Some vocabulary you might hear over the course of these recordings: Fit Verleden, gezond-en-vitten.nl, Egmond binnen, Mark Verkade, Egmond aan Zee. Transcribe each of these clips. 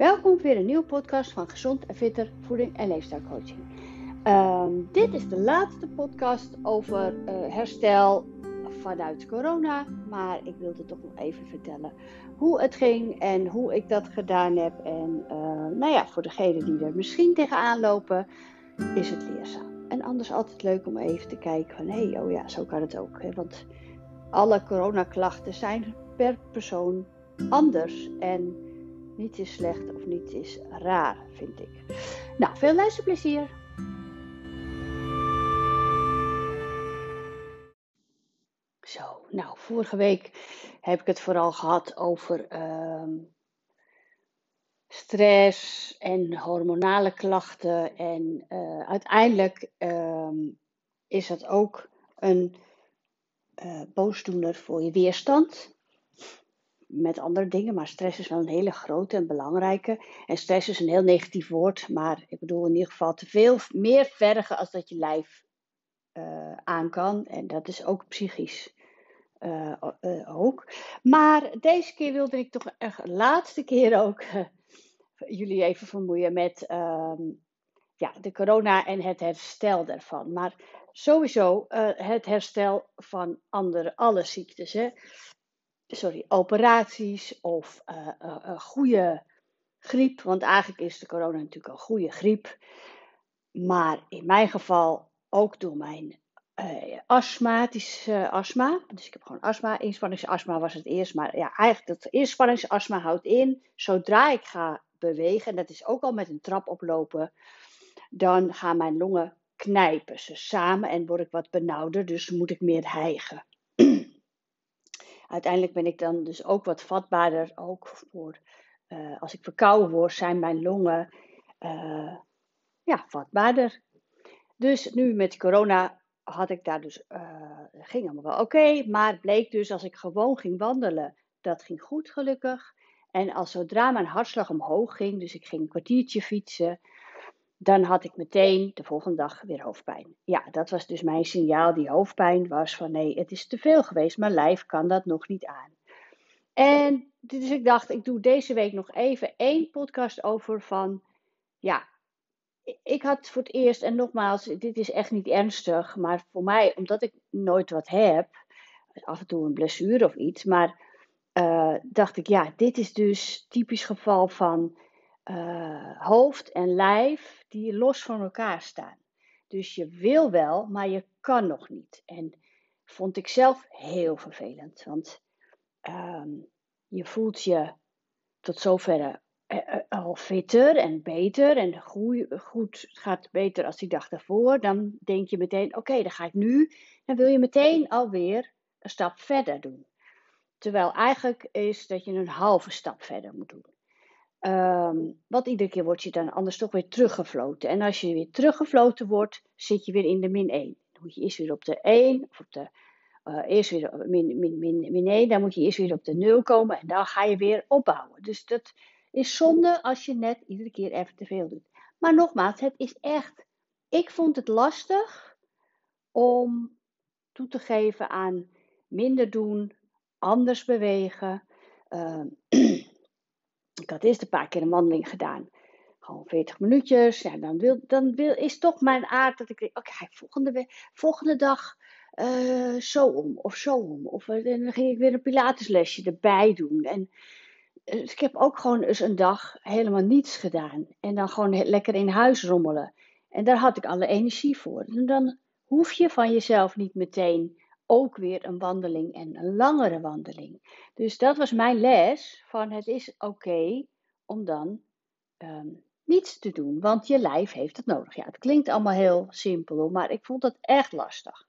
Welkom weer een nieuwe podcast van Gezond en Vitter Voeding en Leefstijlcoaching. Dit is de laatste podcast over herstel vanuit corona. Maar ik wilde toch nog even vertellen hoe het ging en hoe ik dat gedaan heb. En voor degenen die er misschien tegenaan lopen, is het leerzaam. En anders altijd leuk om even te kijken van zo kan het ook. Hè? Want alle coronaklachten zijn per persoon anders en niets is slecht of niets is raar, vind ik. Nou, veel luisterplezier. MUZIEK. Zo, nou, vorige week heb ik het vooral gehad over stress en hormonale klachten. En uiteindelijk is dat ook een boosdoener voor je weerstand. Met andere dingen, maar stress is wel een hele grote en belangrijke. En stress is een heel negatief woord, maar ik bedoel in ieder geval te veel meer vergen als dat je lijf aan kan. En dat is ook psychisch ook. Maar deze keer wilde ik toch echt laatste keer ook jullie even vermoeien met de corona en het herstel daarvan. Maar sowieso het herstel van alle ziektes, hè. Operaties of een goede griep. Want eigenlijk is de corona natuurlijk een goede griep. Maar in mijn geval ook door mijn astma. Dus ik heb gewoon astma. Inspanningsastma was het eerst. Maar ja, eigenlijk dat inspanningsastma houdt in. Zodra ik ga bewegen, en dat is ook al met een trap oplopen, dan gaan mijn longen knijpen. Ze samen en word ik wat benauwder. Dus moet ik meer hijgen. Uiteindelijk ben ik dan dus ook wat vatbaarder, ook voor als ik verkouden word, zijn mijn longen vatbaarder. Dus nu met corona had ik daar dus, ging allemaal wel oké, maar het bleek dus als ik gewoon ging wandelen, dat ging goed gelukkig. En als zodra mijn hartslag omhoog ging, dus ik ging een kwartiertje fietsen, dan had ik meteen de volgende dag weer hoofdpijn. Ja, dat was dus mijn signaal. Die hoofdpijn was van nee, het is te veel geweest. Mijn lijf kan dat nog niet aan. En dus ik dacht, ik doe deze week nog even één podcast over van... Ja, ik had voor het eerst, en nogmaals, dit is echt niet ernstig. Maar voor mij, omdat ik nooit wat heb, af en toe een blessure of iets. Maar dacht ik, ja, dit is dus typisch geval van... hoofd en lijf die los van elkaar staan. Dus je wil wel, maar je kan nog niet. En vond ik zelf heel vervelend. Want je voelt je tot zover al fitter en beter. En goed gaat beter als die dag daarvoor. Dan denk je meteen, oké, dan ga ik nu. Dan wil je meteen alweer een stap verder doen. Terwijl eigenlijk is dat je een halve stap verder moet doen. Want iedere keer word je dan anders toch weer teruggefloten. En als je weer teruggefloten wordt, zit je weer in de min 1. Dan moet je eerst weer op de 1, of op de eerst weer op min 1. Dan moet je eerst weer op de 0 komen en dan ga je weer opbouwen. Dus dat is zonde als je net iedere keer even te veel doet. Maar nogmaals, het is echt... Ik vond het lastig om toe te geven aan minder doen, anders bewegen... Ik had eerst een paar keer een wandeling gedaan. Gewoon 40 minuutjes. Ja, dan is toch mijn aard dat ik denk... Oké, volgende dag zo om. Of zo om. Of dan ging ik weer een pilateslesje erbij doen. En dus ik heb ook gewoon eens een dag helemaal niets gedaan. En dan gewoon lekker in huis rommelen. En daar had ik alle energie voor. En dan hoef je van jezelf niet meteen ook weer een wandeling en een langere wandeling. Dus dat was mijn les van het is oké om dan niets te doen. Want je lijf heeft het nodig. Ja, het klinkt allemaal heel simpel, maar ik vond dat echt lastig.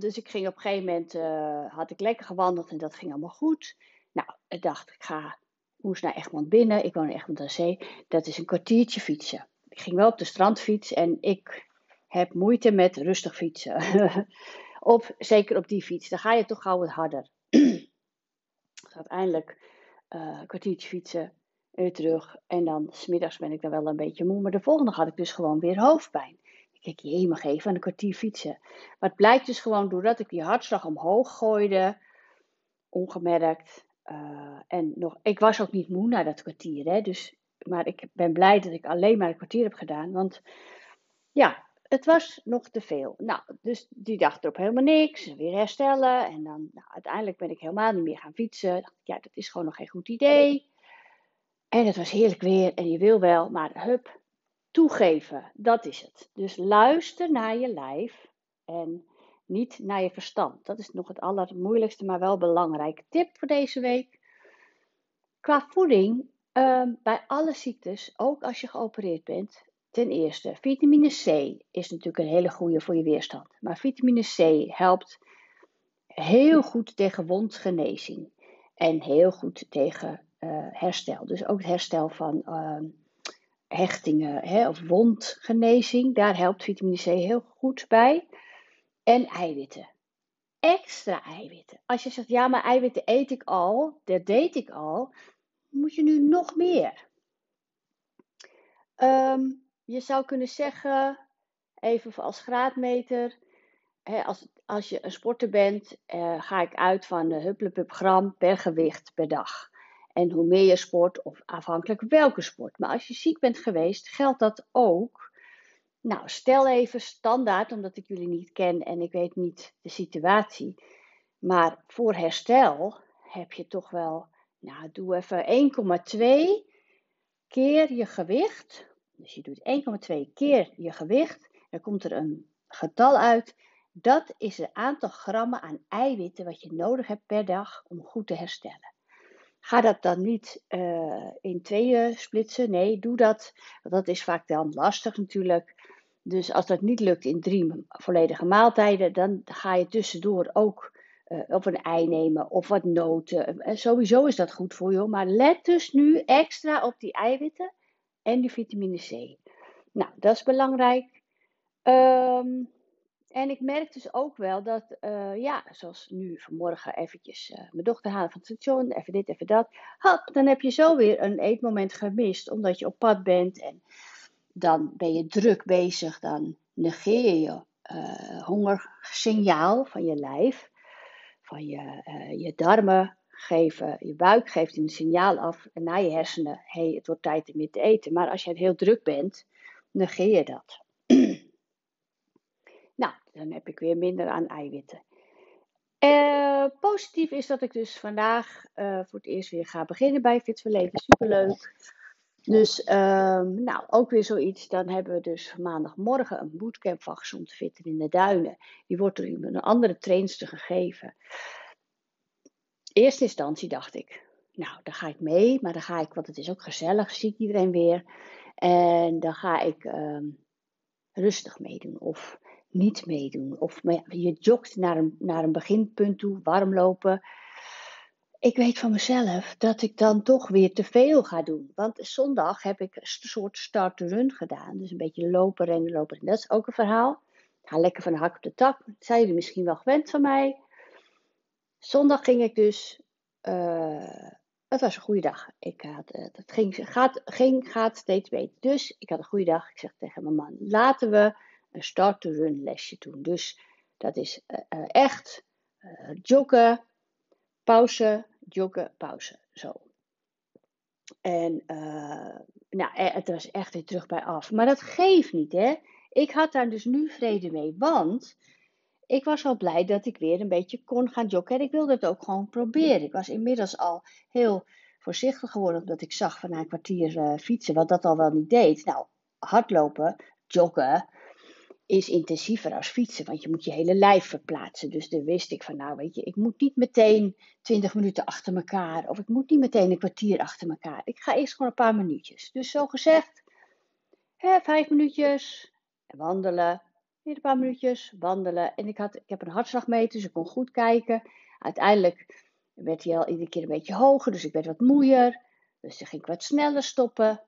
Dus ik ging op een gegeven moment, had ik lekker gewandeld en dat ging allemaal goed. Nou, ik dacht moest naar Egmond binnen. Ik woon in Egmond aan Zee. Dat is een kwartiertje fietsen. Ik ging wel op de strandfiets en ik... heb moeite met rustig fietsen. Zeker op die fiets. Dan ga je toch gauw wat harder. Dus uiteindelijk een kwartiertje fietsen. Weer terug. En dan 's middags ben ik dan wel een beetje moe. Maar de volgende had ik dus gewoon weer hoofdpijn. Ik denk, jee, mag even aan een kwartier fietsen. Maar het blijkt dus gewoon doordat ik die hartslag omhoog gooide. Ongemerkt. Ik was ook niet moe na dat kwartier. Hè, maar ik ben blij dat ik alleen maar een kwartier heb gedaan. Want ja, het was nog te veel. Nou, dus die dag erop helemaal niks. Weer herstellen. En dan uiteindelijk ben ik helemaal niet meer gaan fietsen. Ja, dat is gewoon nog geen goed idee. En het was heerlijk weer. En je wil wel, maar hup, toegeven. Dat is het. Dus luister naar je lijf. En niet naar je verstand. Dat is nog het allermoeilijkste, maar wel belangrijke tip voor deze week. Qua voeding, bij alle ziektes, ook als je geopereerd bent. Ten eerste, vitamine C is natuurlijk een hele goede voor je weerstand. Maar vitamine C helpt heel goed tegen wondgenezing. En heel goed tegen herstel. Dus ook het herstel van hechtingen of wondgenezing. Daar helpt vitamine C heel goed bij. En eiwitten. Extra eiwitten. Als je zegt, ja, maar eiwitten eet ik al. Dat deed ik al. Moet je nu nog meer? Je zou kunnen zeggen, even als graadmeter. Hè, als je een sporter bent, ga ik uit van hupplepup gram per gewicht per dag. En hoe meer je sport, of afhankelijk welke sport. Maar als je ziek bent geweest, geldt dat ook. Nou, stel even standaard, omdat ik jullie niet ken en ik weet niet de situatie. Maar voor herstel heb je toch wel, nou doe even 1,2 keer je gewicht. Dus je doet 1,2 keer je gewicht. Dan komt er een getal uit. Dat is het aantal grammen aan eiwitten wat je nodig hebt per dag om goed te herstellen. Ga dat dan niet in tweeën splitsen. Nee, doe dat. Want dat is vaak dan lastig natuurlijk. Dus als dat niet lukt in 3 volledige maaltijden, dan ga je tussendoor ook op een ei nemen of wat noten. En sowieso is dat goed voor je. Maar let dus nu extra op die eiwitten en die vitamine C. Nou, dat is belangrijk. En ik merk dus ook wel dat, zoals nu vanmorgen eventjes mijn dochter halen van het station, even dit, even dat. Hop, dan heb je zo weer een eetmoment gemist, omdat je op pad bent en dan ben je druk bezig. Dan negeer je hongersignaal van je lijf, van je darmen geven, je buik geeft een signaal af en naar je hersenen, hey, het wordt tijd om weer te eten. Maar als je heel druk bent, negeer je dat. Nou, dan heb ik weer minder aan eiwitten. Positief is dat ik dus vandaag voor het eerst weer ga beginnen bij Fit Verleden. Superleuk. Dus ook weer zoiets. Dan hebben we dus maandagmorgen een bootcamp van gezond-en-vitten in de duinen. Die wordt door een andere trainster gegeven. Eerste instantie dacht ik, nou, daar ga ik mee. Maar dan ga ik, want het is ook gezellig, zie ik iedereen weer. En dan ga ik rustig meedoen of niet meedoen. Of maar je jogt naar een beginpunt toe, warm lopen. Ik weet van mezelf dat ik dan toch weer te veel ga doen. Want zondag heb ik een soort start-run gedaan. Dus een beetje lopen, rennen, lopen. En dat is ook een verhaal. Ga lekker van de hak op de tak. Dat zijn jullie misschien wel gewend van mij. Zondag ging ik dus... het was een goede dag. Het gaat steeds beter. Dus ik had een goede dag. Ik zeg tegen mijn man, laten we een start-to-run lesje doen. Dus dat is echt joggen, pauze, joggen, pauze. Zo. En het was echt weer terug bij af. Maar dat geeft niet, hè. Ik had daar dus nu vrede mee. Want ik was wel blij dat ik weer een beetje kon gaan joggen. En ik wilde het ook gewoon proberen. Ik was inmiddels al heel voorzichtig geworden. Omdat ik zag van na een kwartier fietsen. Wat dat al wel niet deed. Nou, hardlopen, joggen is intensiever als fietsen, want je moet je hele lijf verplaatsen. Dus daar wist ik van, nou weet je, ik moet niet meteen 20 minuten achter elkaar, of ik moet niet meteen een kwartier achter elkaar. Ik ga eerst gewoon een paar minuutjes. Dus zo gezegd, 5 minuutjes, wandelen, weer een paar minuutjes, wandelen. En ik heb een hartslagmeter, dus ik kon goed kijken. Uiteindelijk werd hij al iedere keer een beetje hoger, dus ik werd wat moeier. Dus dan ging ik wat sneller stoppen.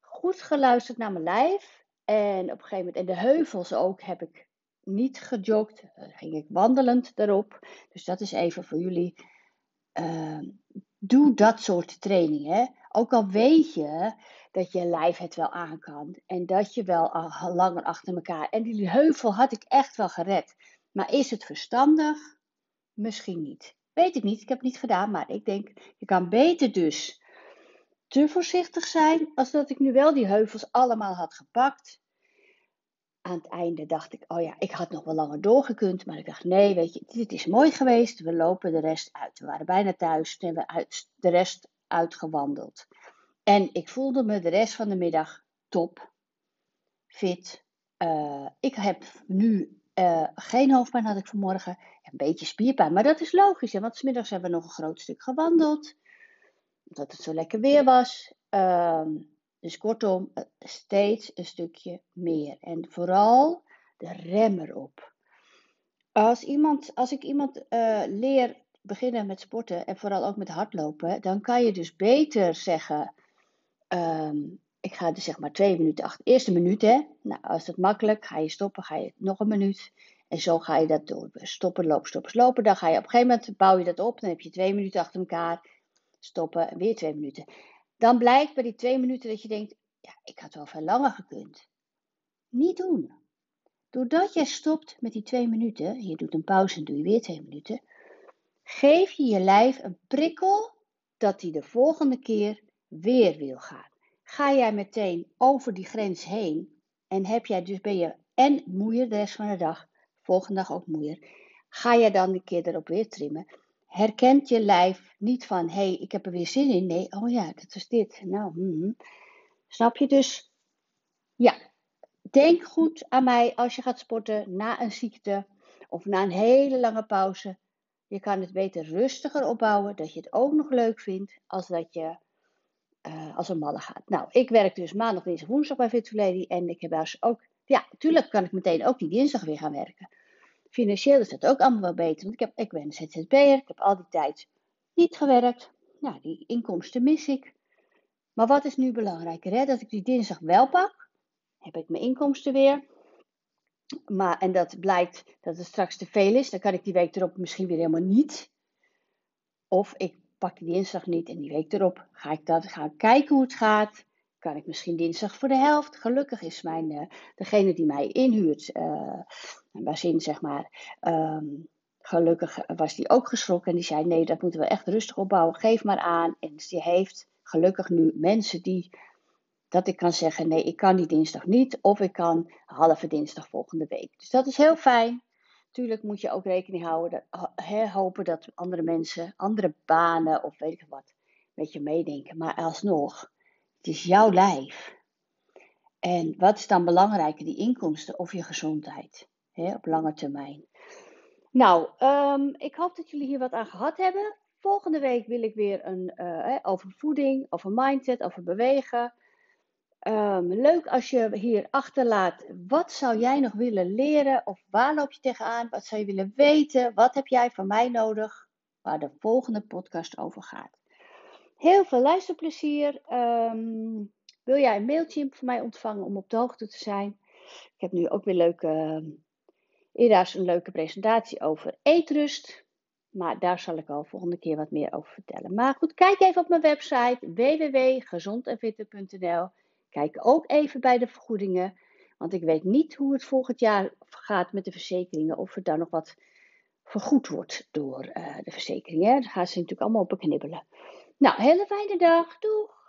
Goed geluisterd naar mijn lijf. En op een gegeven moment, en de heuvels ook, heb ik niet gejogd. Dan ging ik wandelend erop. Dus dat is even voor jullie. Doe dat soort trainingen. Ook al weet je dat je lijf het wel aan kan. En dat je wel al langer achter elkaar. En die heuvel had ik echt wel gered. Maar is het verstandig? Misschien niet. Weet ik niet, ik heb het niet gedaan, maar ik denk, je kan beter dus te voorzichtig zijn, als dat ik nu wel die heuvels allemaal had gepakt. Aan het einde dacht ik, oh ja, ik had nog wel langer doorgekund, maar ik dacht, nee, weet je, dit is mooi geweest, we lopen de rest uit. We waren bijna thuis, toen hebben we de rest uitgewandeld. En ik voelde me de rest van de middag top, fit. Ik heb nu... geen hoofdpijn had ik vanmorgen. Een beetje spierpijn. Maar dat is logisch. Hè? Want 's middags hebben we nog een groot stuk gewandeld. Omdat het zo lekker weer was. Dus kortom, steeds een stukje meer. En vooral de rem erop. Als ik iemand leer beginnen met sporten. En vooral ook met hardlopen. Dan kan je dus beter zeggen... ik ga dus zeg maar 2 minuten achter. Eerste minuut, hè. Nou, als dat makkelijk, ga je stoppen, ga je nog een minuut. En zo ga je dat door. Stoppen, lopen. Dan ga je op een gegeven moment, bouw je dat op. Dan heb je 2 minuten achter elkaar. Stoppen, weer 2 minuten. Dan blijkt bij die 2 minuten dat je denkt, ja, ik had wel veel langer gekund. Niet doen. Doordat jij stopt met die 2 minuten, je doet een pauze en doe je weer 2 minuten, geef je je lijf een prikkel dat hij de volgende keer weer wil gaan. Ga jij meteen over die grens heen en heb jij dus, ben je en moeier de rest van de dag, volgende dag ook moeier, ga jij dan een keer erop weer trimmen, herkent je lijf niet van, hé, ik heb er weer zin in, nee, oh ja, dat is dit, nou, Snap je dus? Ja, denk goed aan mij als je gaat sporten na een ziekte of na een hele lange pauze. Je kan het beter rustiger opbouwen, dat je het ook nog leuk vindt, als dat je... als een malle gaat. Nou, ik werk dus maandag, dinsdag, woensdag bij Fit Verleden. En ik heb als ook... Ja, natuurlijk kan ik meteen ook die dinsdag weer gaan werken. Financieel is dat ook allemaal wel beter. Want ik ben ZZP'er. Ik heb al die tijd niet gewerkt. Nou, die inkomsten mis ik. Maar wat is nu belangrijker? Hè? Dat ik die dinsdag wel pak. Heb ik mijn inkomsten weer. Maar, en dat blijkt dat het straks te veel is. Dan kan ik die week erop misschien weer helemaal niet. Of ik... pak ik dinsdag niet en die week erop ga ik kijken hoe het gaat. Kan ik misschien dinsdag voor de helft. Gelukkig is degene die mij inhuurt, Bazin zeg maar, gelukkig was die ook geschrokken. En die zei, nee, dat moeten we echt rustig opbouwen. Geef maar aan. En die heeft gelukkig nu mensen die, dat ik kan zeggen, nee, ik kan die dinsdag niet. Of ik kan halve dinsdag volgende week. Dus dat is heel fijn. Natuurlijk moet je ook rekening houden, hopen dat andere mensen, andere banen of weet ik wat, met je meedenken. Maar alsnog, het is jouw lijf. En wat is dan belangrijker, die inkomsten of je gezondheid? Hè, op lange termijn. Nou, ik hoop dat jullie hier wat aan gehad hebben. Volgende week wil ik weer een over voeding, over mindset, over bewegen. Leuk als je hier achterlaat, wat zou jij nog willen leren of waar loop je tegenaan, wat zou je willen weten, wat heb jij van mij nodig, waar de volgende podcast over gaat. Heel veel luisterplezier, wil jij een mailtje van mij ontvangen om op de hoogte te zijn. Ik heb nu ook weer een leuke presentatie over eetrust. Maar daar zal ik al volgende keer wat meer over vertellen. Maar goed, kijk even op mijn website www.gezond-en-vitten.nl. Kijk ook even bij de vergoedingen. Want ik weet niet hoe het volgend jaar gaat met de verzekeringen. Of er daar nog wat vergoed wordt door de verzekeringen. Daar gaan ze natuurlijk allemaal op beknibbelen. Nou, hele fijne dag. Doeg!